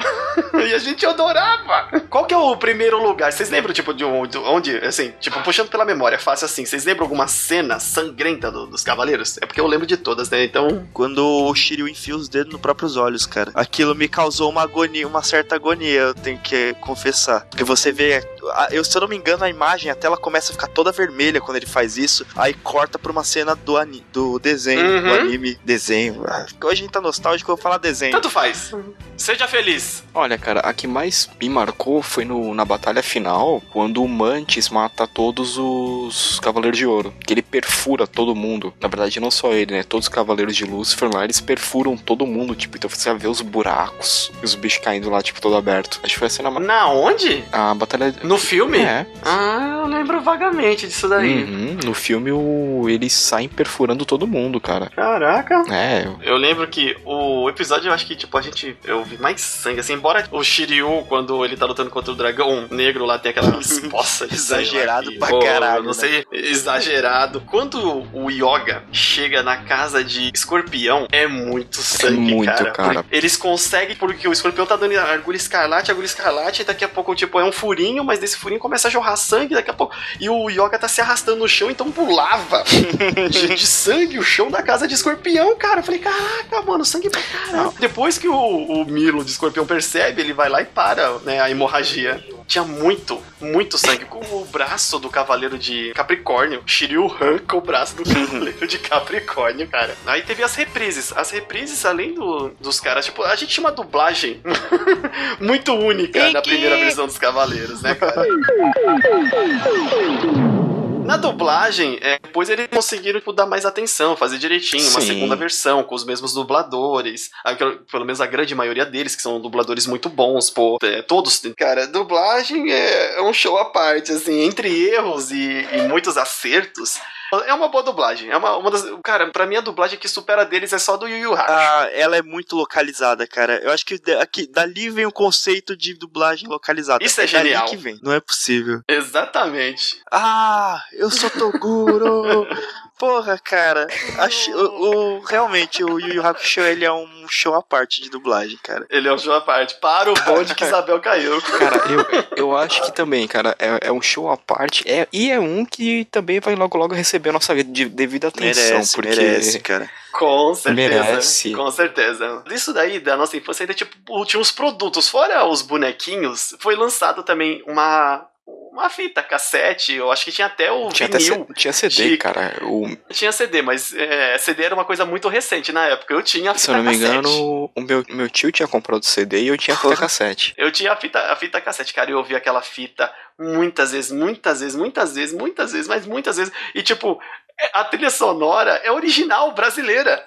E a gente adorava. Qual que é o primeiro lugar? Vocês lembram, tipo, de onde, assim, tipo, puxando pela memória, fácil assim, vocês lembram alguma cena sangrenta dos Cavaleiros? É porque eu lembro de todas, né? Então... Quando o Shiryu enfia os dedos nos próprios olhos, cara. Aquilo me causou uma agonia, uma certa agonia, eu tenho que confessar. Porque você vê... se eu não me engano, a imagem, a tela começa a ficar toda vermelha quando ele faz isso, aí corta pra uma cena do desenho, uhum. Do anime. Desenho. Hoje a gente tá nostálgico, eu vou falar desenho. Tanto faz. Uhum. Seja feliz. Olha, cara, a que mais me marcou foi na batalha final, quando o Mantis mata todos os Cavaleiros de Ouro, que ele perfura todo mundo. Na verdade, não só ele, né? Todos os Cavaleiros de Lúcifer lá, eles perfuram todo mundo, tipo, então você vai ver os buracos e os bichos caindo lá, tipo, todo aberto. Acho que foi a cena... Na onde? A batalha... No filme? É. Ah, eu lembro vagamente disso daí. Uhum, no filme eles saem perfurando todo mundo, cara. Caraca. É. Eu lembro que o episódio, eu acho que, tipo, eu vi mais sangue, assim, embora o Shiryu, quando ele tá lutando contra o dragão negro lá, tem aquela resposta de exagerado pra caralho. Não sei, exagerado. Quando o Yoga chega na casa de Escorpião, é muito sangue, cara. Eles conseguem, porque o Escorpião tá dando agulha escarlate, e daqui a pouco, tipo, é um furinho, mas desse furinho começa a jorrar sangue daqui a pouco. E o Yoga tá se arrastando no chão, então pulava de sangue o chão da casa de Escorpião, cara. Eu falei, caraca, mano, sangue pra caralho. Depois que o Milo de Escorpião percebe, ele vai lá e para, né, a hemorragia. Tinha muito, muito sangue. Com o braço do Cavaleiro de Capricórnio, Shiryu arranca o braço do Cavaleiro de Capricórnio, cara. Aí teve as reprises. As reprises, além dos caras, tipo, a gente tinha uma dublagem muito única na primeira versão dos Cavaleiros, né, cara? Na dublagem, depois eles conseguiram, tipo, dar mais atenção, fazer direitinho, uma segunda versão, com os mesmos dubladores, pelo menos a grande maioria deles, que são dubladores muito bons, pô, todos. Cara, dublagem é um show à parte, assim, entre erros e muitos acertos. É uma boa dublagem. Cara, pra mim a dublagem que supera deles é só do Yu Yu Hakusho. Ah, ela é muito localizada, cara. Eu acho que dali vem o conceito de dublagem localizada. Isso é genial. Dali que vem. Não é possível. Exatamente. Ah, eu sou Toguro. Porra, cara. Realmente, o Yu Yu Hakusho, ele é um show à parte de dublagem, cara. Ele é um show à parte. Para o bonde que Isabel caiu. Cara, eu acho que também, cara, é um show à parte. E é um que também vai logo, logo receber a nossa devida atenção. Merece, cara. Com certeza. Merece. Com certeza. Isso daí, da nossa infância, ainda tinha uns produtos. Fora os bonequinhos, foi lançado também uma fita, cassete, eu acho que tinha até o vinil. Tinha CD, cara. Tinha CD, mas CD era uma coisa muito recente na época. Eu tinha a fita cassete. Se eu não me engano, o meu tio tinha comprado o CD e eu tinha a fita cassete. Eu tinha a fita cassete, cara, e eu ouvi aquela fita muitas vezes, mas muitas vezes. E tipo, A trilha sonora é original brasileira.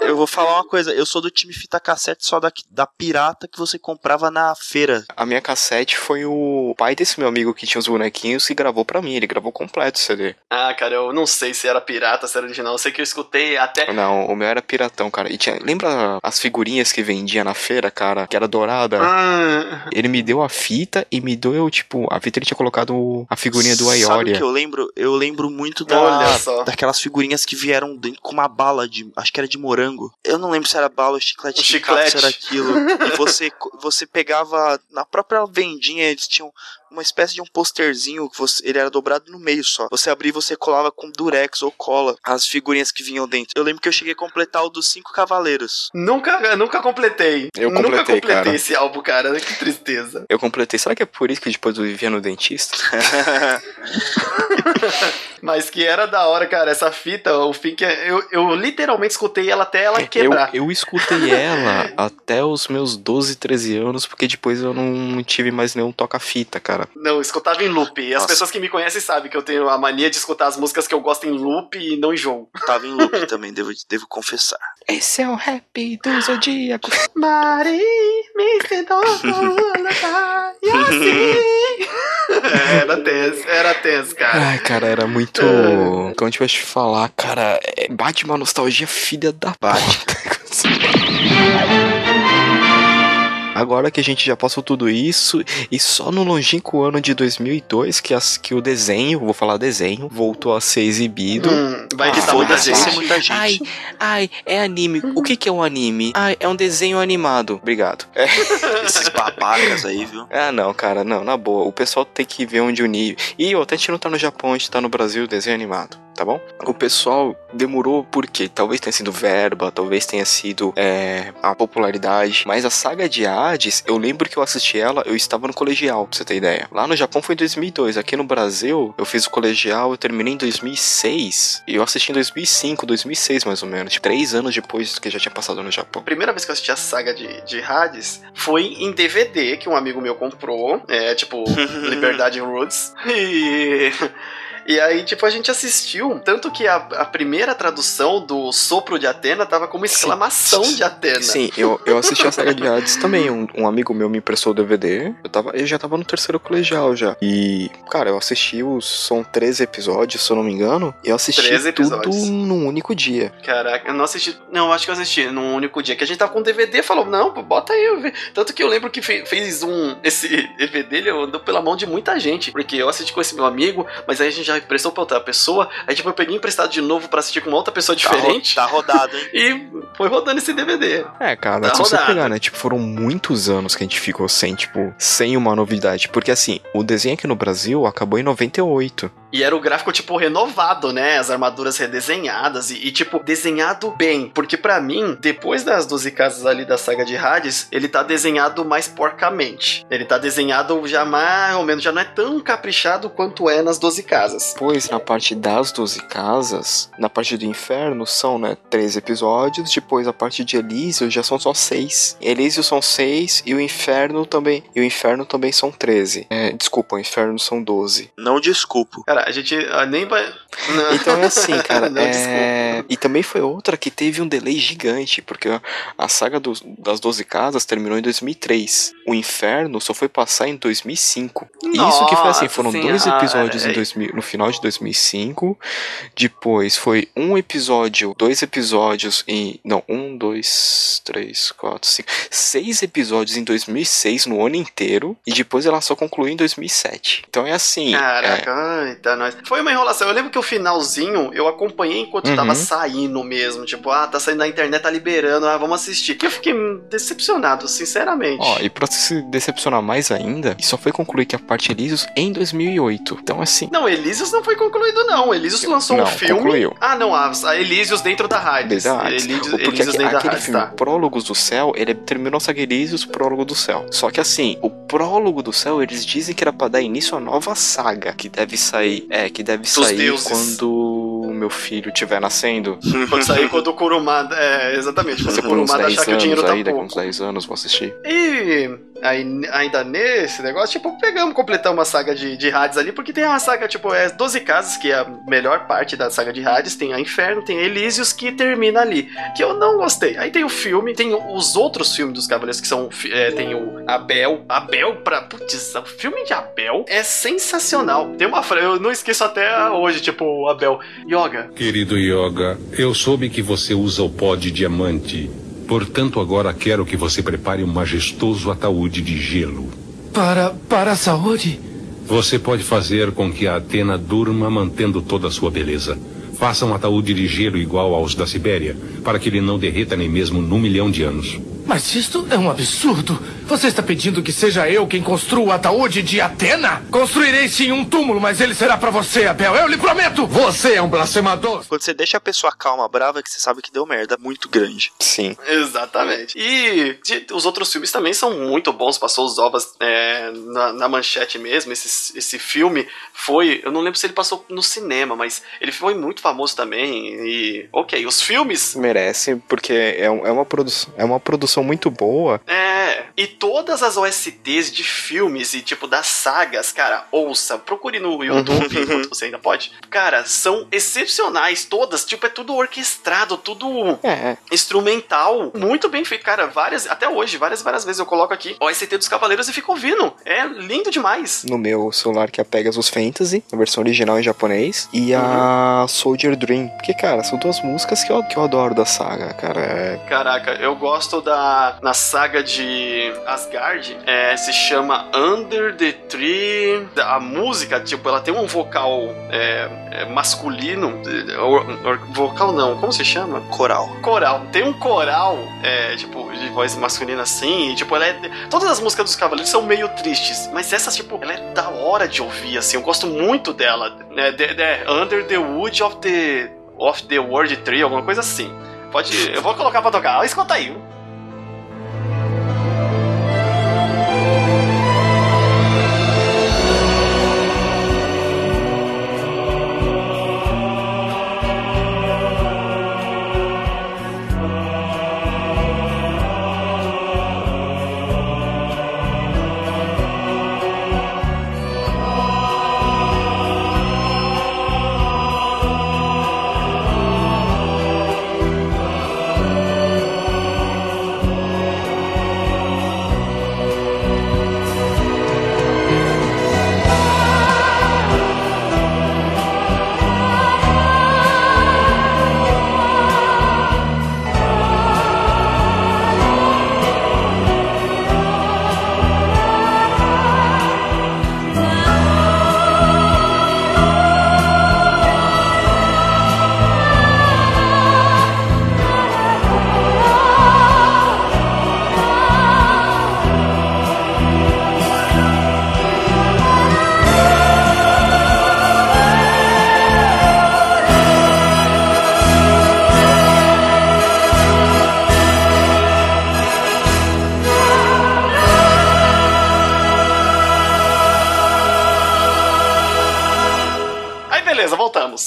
Eu vou falar uma coisa, eu sou do time fita cassete só da pirata que você comprava na feira. A minha cassete foi o pai desse meu amigo que tinha os bonequinhos que gravou pra mim, ele gravou completo o CD. Ah, cara, eu não sei se era pirata, se era original, eu sei que eu escutei até... Não, o meu era piratão, cara, e tinha... Lembra as figurinhas que vendia na feira, cara, que era dourada? Ah. Ele me deu a fita e me deu, tipo, a fita ele tinha colocado a figurinha do Aioria. Sabe o que eu lembro? Eu lembro muito daquelas figurinhas que vieram com uma bala de... Acho que era de morango. Eu não lembro se era bala ou chiclete. O chiclete. Era aquilo. E você pegava na própria vendinha, eles tinham uma espécie de um posterzinho que ele era dobrado no meio só. Você abria e você colava com durex ou cola as figurinhas que vinham dentro. Eu lembro que eu cheguei a completar o dos 5 Cavaleiros. Nunca completei. Eu nunca completei esse álbum, cara. Que tristeza. Eu completei. Será que é por isso que depois eu vivia no dentista? Mas que era da hora, cara. Essa fita, o Fink, eu literalmente escutei ela até ela quebrar. Eu escutei ela até os meus 12, 13 anos, porque depois eu não tive mais nenhum toca-fita, cara. Não, eu escutava em loop. E as pessoas que me conhecem sabem que eu tenho a mania de escutar as músicas que eu gosto em loop e não enjoo. Tava em loop também, devo confessar. Esse é o rap do Zodíaco. Mari, me sentou e assim. Era tenso, cara. Ai, cara, era muito... Como eu te falar, cara, bate uma nostalgia filha da puta. Agora que a gente já passou tudo isso, e só no longínquo ano de 2002 que o desenho, vou falar desenho, voltou a ser exibido. Vai ter muita gente. Ai, é anime. O que é um anime? Ai, é um desenho animado. Obrigado. É. Esses babacas aí, viu? Ah, não, cara, não, na boa. O pessoal tem que ver onde unir. E até a gente não tá no Japão, a gente tá no Brasil, desenho animado. Tá bom? O pessoal demorou porque talvez tenha sido verba, talvez tenha sido a popularidade, mas a saga de Hades, eu lembro que eu assisti ela, eu estava no colegial, pra você ter ideia. Lá no Japão foi em 2002, aqui no Brasil eu fiz o colegial, eu terminei em 2006 e eu assisti em 2005, 2006 mais ou menos, tipo, 3 anos depois que já tinha passado no Japão. A primeira vez que eu assisti a saga de Hades foi em DVD que um amigo meu comprou, tipo Liberdade Roots, E aí, tipo, a gente assistiu, tanto que a primeira tradução do Sopro de Atena tava como exclamação de Atena. Sim, eu assisti a saga de Hades também, um amigo meu me emprestou o DVD, eu já tava no terceiro colegial já, e, cara, eu assisti, são 13 episódios, se eu não me engano, eu assisti tudo num único dia. Caraca, eu não assisti, não, acho que eu assisti num único dia, que a gente tava com um DVD e falou, não, pô, bota aí, tanto que eu lembro que fez esse DVD, ele andou pela mão de muita gente, porque eu assisti com esse meu amigo, mas aí a gente já impressão pra outra pessoa, aí tipo eu peguei emprestado de novo pra assistir com uma outra pessoa diferente. Tá rodado, hein? E foi rodando esse DVD. É, cara, tá se você pegar, né, tipo, foram muitos anos que a gente ficou sem uma novidade, porque assim, o desenho aqui no Brasil acabou em 98. E era o gráfico, tipo, renovado, né? As armaduras redesenhadas e tipo, desenhado bem. Porque pra mim, depois das 12 casas ali da saga de Hades, ele tá desenhado mais porcamente. Ele tá desenhado já mais ou menos, já não é tão caprichado quanto é nas 12 casas. Pois, na parte das 12 casas, na parte do inferno, são, né, 3 episódios. Depois, a parte de Elísios já são só 6. Elísios são 6 e o inferno também. E o inferno também são 13. É, desculpa, o inferno são 12. Não desculpo. Cara, a gente nem vai... Não. Então é assim, cara. Não, e também foi outra que teve um delay gigante, porque a saga das 12 casas terminou em 2003. O Inferno só foi passar em 2005. Nossa, isso que foi assim, foram 2 episódios no final de 2005, depois foi 2 episódios em... Não, 6 episódios em 2006, no ano inteiro, e depois ela só concluiu em 2007. Então é assim... Caraca, foi uma enrolação. Eu lembro que o finalzinho eu acompanhei enquanto tava saindo mesmo. Tipo, tá saindo da internet, tá liberando, vamos assistir. E eu fiquei decepcionado, sinceramente. Ó, e pra se decepcionar mais ainda, só foi concluir que a parte Elísios em 2008. Então, assim... Não, Elísios não foi concluído, não. Elísios lançou um filme. Concluiu. Ah, não, a Elísios dentro da Hades. Porque aquele filme, Prólogos do Céu, ele terminou a saga Elísios, Prólogo do Céu. Só que, assim, o Prólogo do Céu, eles dizem que era pra dar início à nova saga, que deve sair, quando o meu filho estiver nascendo. Pode sair quando o Kurumada, exatamente, quando o Kurumada achar que o dinheiro tá pouco. Daqui uns 10 anos vou assistir. E Aí, ainda nesse negócio, tipo, pegamos completar uma saga de Hades ali, porque tem uma saga, tipo, 12 casas, que é a melhor parte da saga de Hades, tem a Inferno, tem a Elísios, que termina ali, que eu não gostei. Aí tem o filme, tem os outros filmes dos Cavaleiros, que são, tem o Abel, putz, o filme de Abel é sensacional. Tem uma frase, eu não esqueço até hoje, tipo, o Abel, Yoga. Querido Yoga, eu soube que você usa o pó de diamante. Portanto, agora quero que você prepare um majestoso ataúde de gelo. Para a saúde? Você pode fazer com que a Atena durma mantendo toda a sua beleza. Faça um ataúde de gelo igual aos da Sibéria, para que ele não derreta nem mesmo num 1 milhão de anos. Mas isto é um absurdo. Você está pedindo que seja eu quem construa o ataúde de Atena? Construirei sim um túmulo, mas ele será pra você, Abel. Eu lhe prometo! Você é um blasfemador! Quando você deixa a pessoa calma, brava, que você sabe que deu merda muito grande. Sim. Exatamente. E os outros filmes também são muito bons. Passou os ovas na manchete mesmo. Esse filme foi... Eu não lembro se ele passou no cinema, mas ele foi muito famoso também. E... Ok, os filmes... Merece, porque é uma produção muito boa. É, e todas as OSTs de filmes e tipo das sagas, cara, ouça, procure no YouTube, enquanto você ainda pode. Cara, são excepcionais todas, tipo, é tudo orquestrado, tudo instrumental, muito bem feito, cara, várias, até hoje, várias vezes eu coloco aqui OST dos Cavaleiros e fico ouvindo, é lindo demais. No meu celular que é a Pegasus Fantasy, a versão original em japonês, e a Soldier Dream, porque, cara, são duas músicas que eu adoro da saga, cara. Caraca, eu gosto da na saga de Asgard, se chama Under the Tree. A música, tipo, ela tem um vocal masculino, vocal não, como se chama? Coral, tem um coral tipo, de voz masculina assim, e, tipo, ela todas as músicas dos Cavaleiros são meio tristes, mas essa, tipo, ela é da hora de ouvir, assim, eu gosto muito dela, né? Under the Wood of the World Tree, alguma coisa assim. Pode, eu vou colocar pra tocar, escuta aí.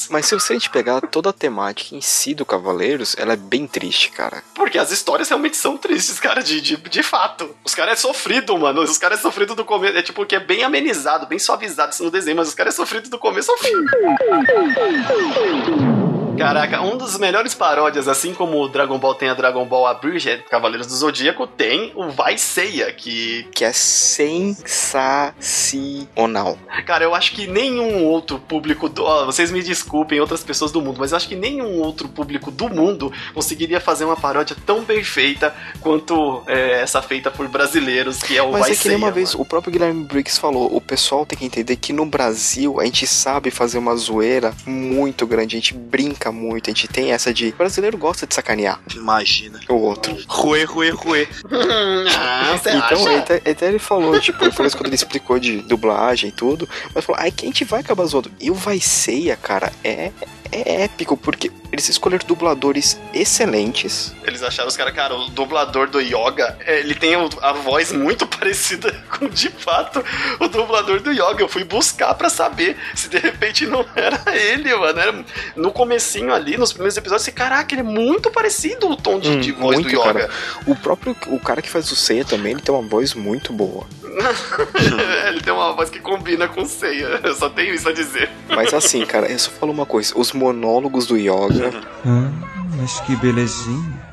Mas se você pegar toda a temática em si do Cavaleiros, ela é bem triste, cara. Porque as histórias realmente são tristes, cara, de fato. Os caras é sofrido, mano. Os caras é sofrido do começo. É tipo que é bem amenizado, bem suavizado no desenho, mas os caras é sofrido do começo ao fim. Caraca, um dos melhores paródias, assim como o Dragon Ball tem a Dragon Ball Abridged, Cavaleiros do Zodíaco, tem o Vai Seiya, que é sensacional. Cara, eu acho que nenhum outro público, vocês me desculpem, outras pessoas do mundo, mas eu acho que nenhum outro público do mundo conseguiria fazer uma paródia tão bem feita quanto essa feita por brasileiros, que é o Vai Seiya. Mas é que nem uma vez o próprio Guilherme Briggs falou, o pessoal tem que entender que no Brasil a gente sabe fazer uma zoeira muito grande, a gente brinca muito, a gente tem essa de... O brasileiro gosta de sacanear. Imagina. O outro. Ruê. Ah, então, até ele falou, tipo, foi isso quando ele explicou de dublagem e tudo, mas falou, aí quem a gente vai acabar zoando? E o Vai Seiya, cara, é épico, porque eles escolheram dubladores excelentes. Eles acharam os caras, cara, o dublador do Yoga, ele tem a voz muito parecida com, de fato, o dublador do Yoga. Eu fui buscar pra saber se de repente não era ele, mano. Era no comecinho ali, nos primeiros episódios, você, caraca, ele é muito parecido o tom de voz muito, do Yoga. Cara. O próprio, o cara que faz o Seiya também, ele tem uma voz muito boa. Ele tem uma voz que combina com o Seiya. Eu só tenho isso a dizer. Mas assim, cara, eu só falo uma coisa. Os monólogos do Yoga... mas que belezinha.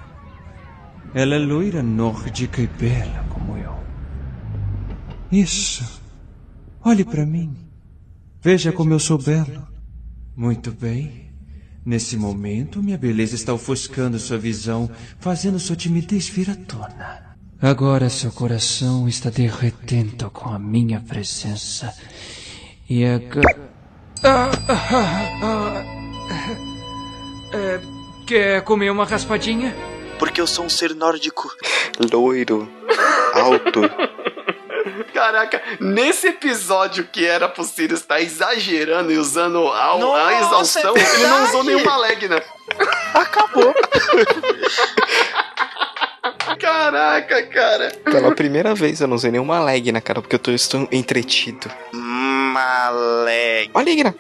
Ela é loira, nórdica e bela como eu. Isso. Olhe pra mim. Veja como eu sou belo. Muito bem. Nesse momento, minha beleza está ofuscando sua visão, fazendo sua timidez vir à tona. Agora seu coração está derretendo com a minha presença. E agora... quer comer uma raspadinha? Porque eu sou um ser nórdico. Loiro. Alto. Caraca, nesse episódio que era pro Sirius estar exagerando e usando a exaustão, é, ele não usou nenhuma legna. Acabou. Caraca, cara. Pela primeira vez eu não usei nenhuma legna, cara, porque eu tô entretido. Malegna. Ó, legna.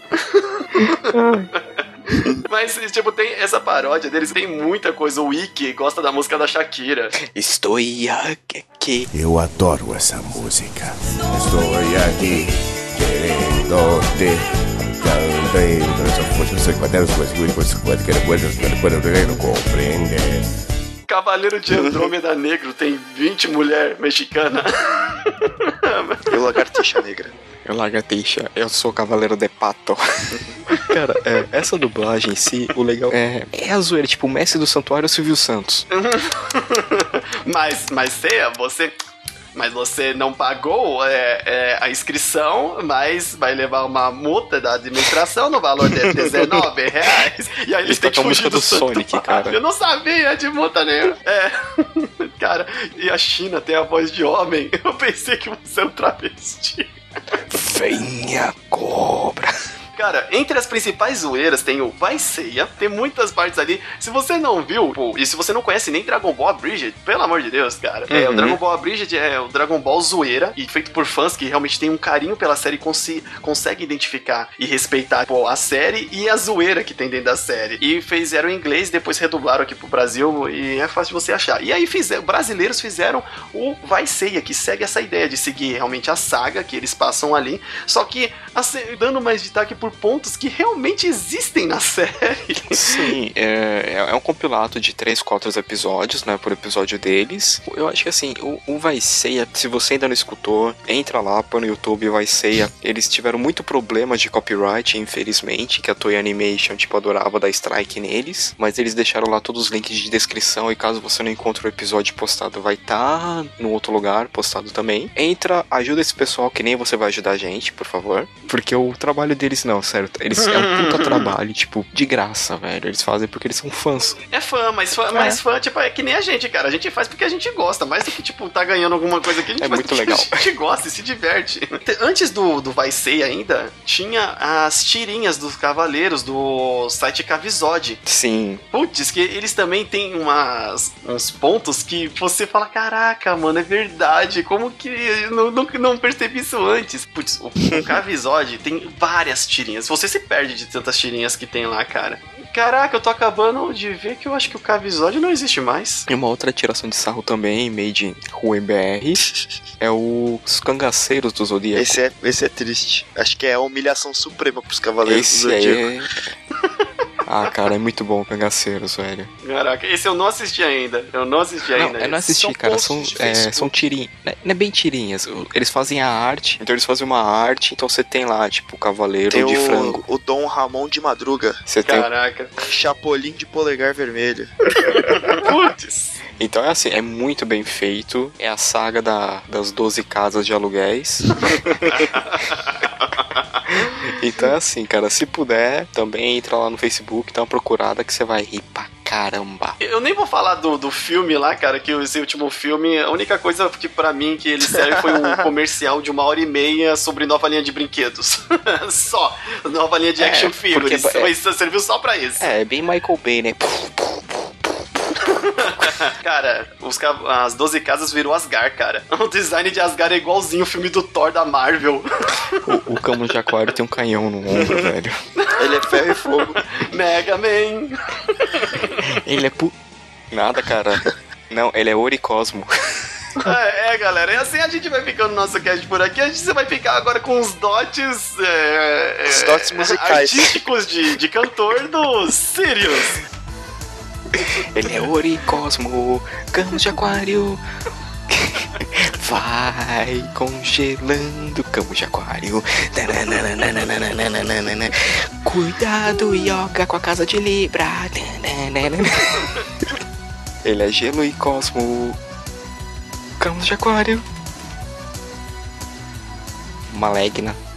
Mas, tipo, tem essa paródia deles, tem muita coisa. O Wiki gosta da música da Shakira. Estou aqui. Eu adoro essa música. Estou aqui, querendo te. Não compreende. Cavaleiro de Andrômeda Negro tem 20 mulheres mexicanas. Eu lagartixa negra. Eu lagartixa. Eu sou cavaleiro de pato. Cara, essa dublagem em si, o legal é a zoeira. Tipo, o mestre do santuário é o Silvio Santos. Mas Seiya, você... Mas você não pagou a inscrição, mas vai levar uma multa da administração no valor de R$19. E aí eles têm que fugir do Sonic, cara. Eu não sabia de multa nenhuma. Cara, e a China tem a voz de homem. Eu pensei que você é um travesti. Venha, cobra. Cara, entre as principais zoeiras tem o Vai Seiya, tem muitas partes ali. Se você não viu, pô, e se você não conhece nem Dragon Ball Abridged, pelo amor de Deus, cara. Uhum. O Dragon Ball Abridged é o Dragon Ball zoeira, e feito por fãs que realmente tem um carinho pela série e consegue identificar e respeitar, pô, a série e a zoeira que tem dentro da série. E fizeram em inglês, depois redublaram aqui pro Brasil, e é fácil de você achar. E aí brasileiros fizeram o Vai Seiya, que segue essa ideia de seguir realmente a saga que eles passam ali, só que dando mais destaque por pontos que realmente existem na série. Sim, é um compilado de 3, 4 episódios, né, por episódio deles. Eu acho que assim, o Vai Seiya, se você ainda não escutou, entra lá, põe no YouTube Vai Seiya. Eles tiveram muito problema de copyright, infelizmente, que a Toy Animation, tipo, adorava dar strike neles, mas eles deixaram lá todos os links de descrição, e caso você não encontre o episódio postado, vai estar num outro lugar postado também. Entra, ajuda esse pessoal, que nem você vai ajudar a gente, por favor, porque o trabalho deles, não, sério, eles é um puta trabalho, tipo, de graça, velho. Eles fazem porque eles são fãs. É fã, mas fã, tipo, é que nem a gente, cara. A gente faz porque a gente gosta, mais do que, tipo, tá ganhando alguma coisa que a gente faz muito legal. A gente gosta e se diverte. Antes do Vai Seiya ainda, tinha as tirinhas dos Cavaleiros do site Cavizode. Sim. Putz, que eles também têm uns pontos que você fala, caraca, mano, é verdade, como que não percebi isso antes? Putz, o Cavizode tem várias tirinhas. Você se perde de tantas tirinhas que tem lá, cara. Caraca, eu tô acabando de ver que eu acho que o Cavizode não existe mais. E uma outra tiração de sarro também, meio de Rua BR, é os Cangaceiros do Zodíaco. Esse é triste. Acho que é a humilhação suprema pros Cavaleiros do Zodíaco. Ah, cara, é muito bom o Cangaceiros, velho. Caraca, esse eu não assisti ainda. Eu não assisti, são, cara. São tirinhas. Não é bem tirinhas. Eles fazem a arte. Então eles fazem uma arte. Então você tem lá, tipo, o Cavaleiro tem de Frango. O Dom Ramon de Madruga. Você tem Chapolin de Polegar Vermelho. Putz. Então é assim, é muito bem feito. É a saga das 12 casas de aluguéis. Então é assim, cara, se puder, também entra lá no Facebook, dá uma procurada que você vai rir pra caramba. Eu nem vou falar do filme lá, cara, que esse último filme, a única coisa que pra mim que ele serve foi um comercial de 1h30 sobre nova linha de brinquedos. Só. Nova linha de action figures. Isso serviu só pra isso. É bem Michael Bay, né? Cara, as 12 casas virou Asgard, cara. O design de Asgard é igualzinho o filme do Thor da Marvel. O Cão de Aquário tem um canhão no ombro, velho. Ele é ferro e fogo. Mega Man. Ele é nada, cara. Não, ele é Oricosmo. Galera, e assim a gente vai ficando no nosso cast por aqui. A gente vai ficar agora com os dotes... os dotes musicais. Artísticos de cantor do Sirius. Ele é Oricosmo, Cão de Aquário. Vai congelando, Cão de Aquário. Cuidado, Yoga, com a casa de Libra. Ele é Gelo e Cosmo, Cão de Aquário. Malegna.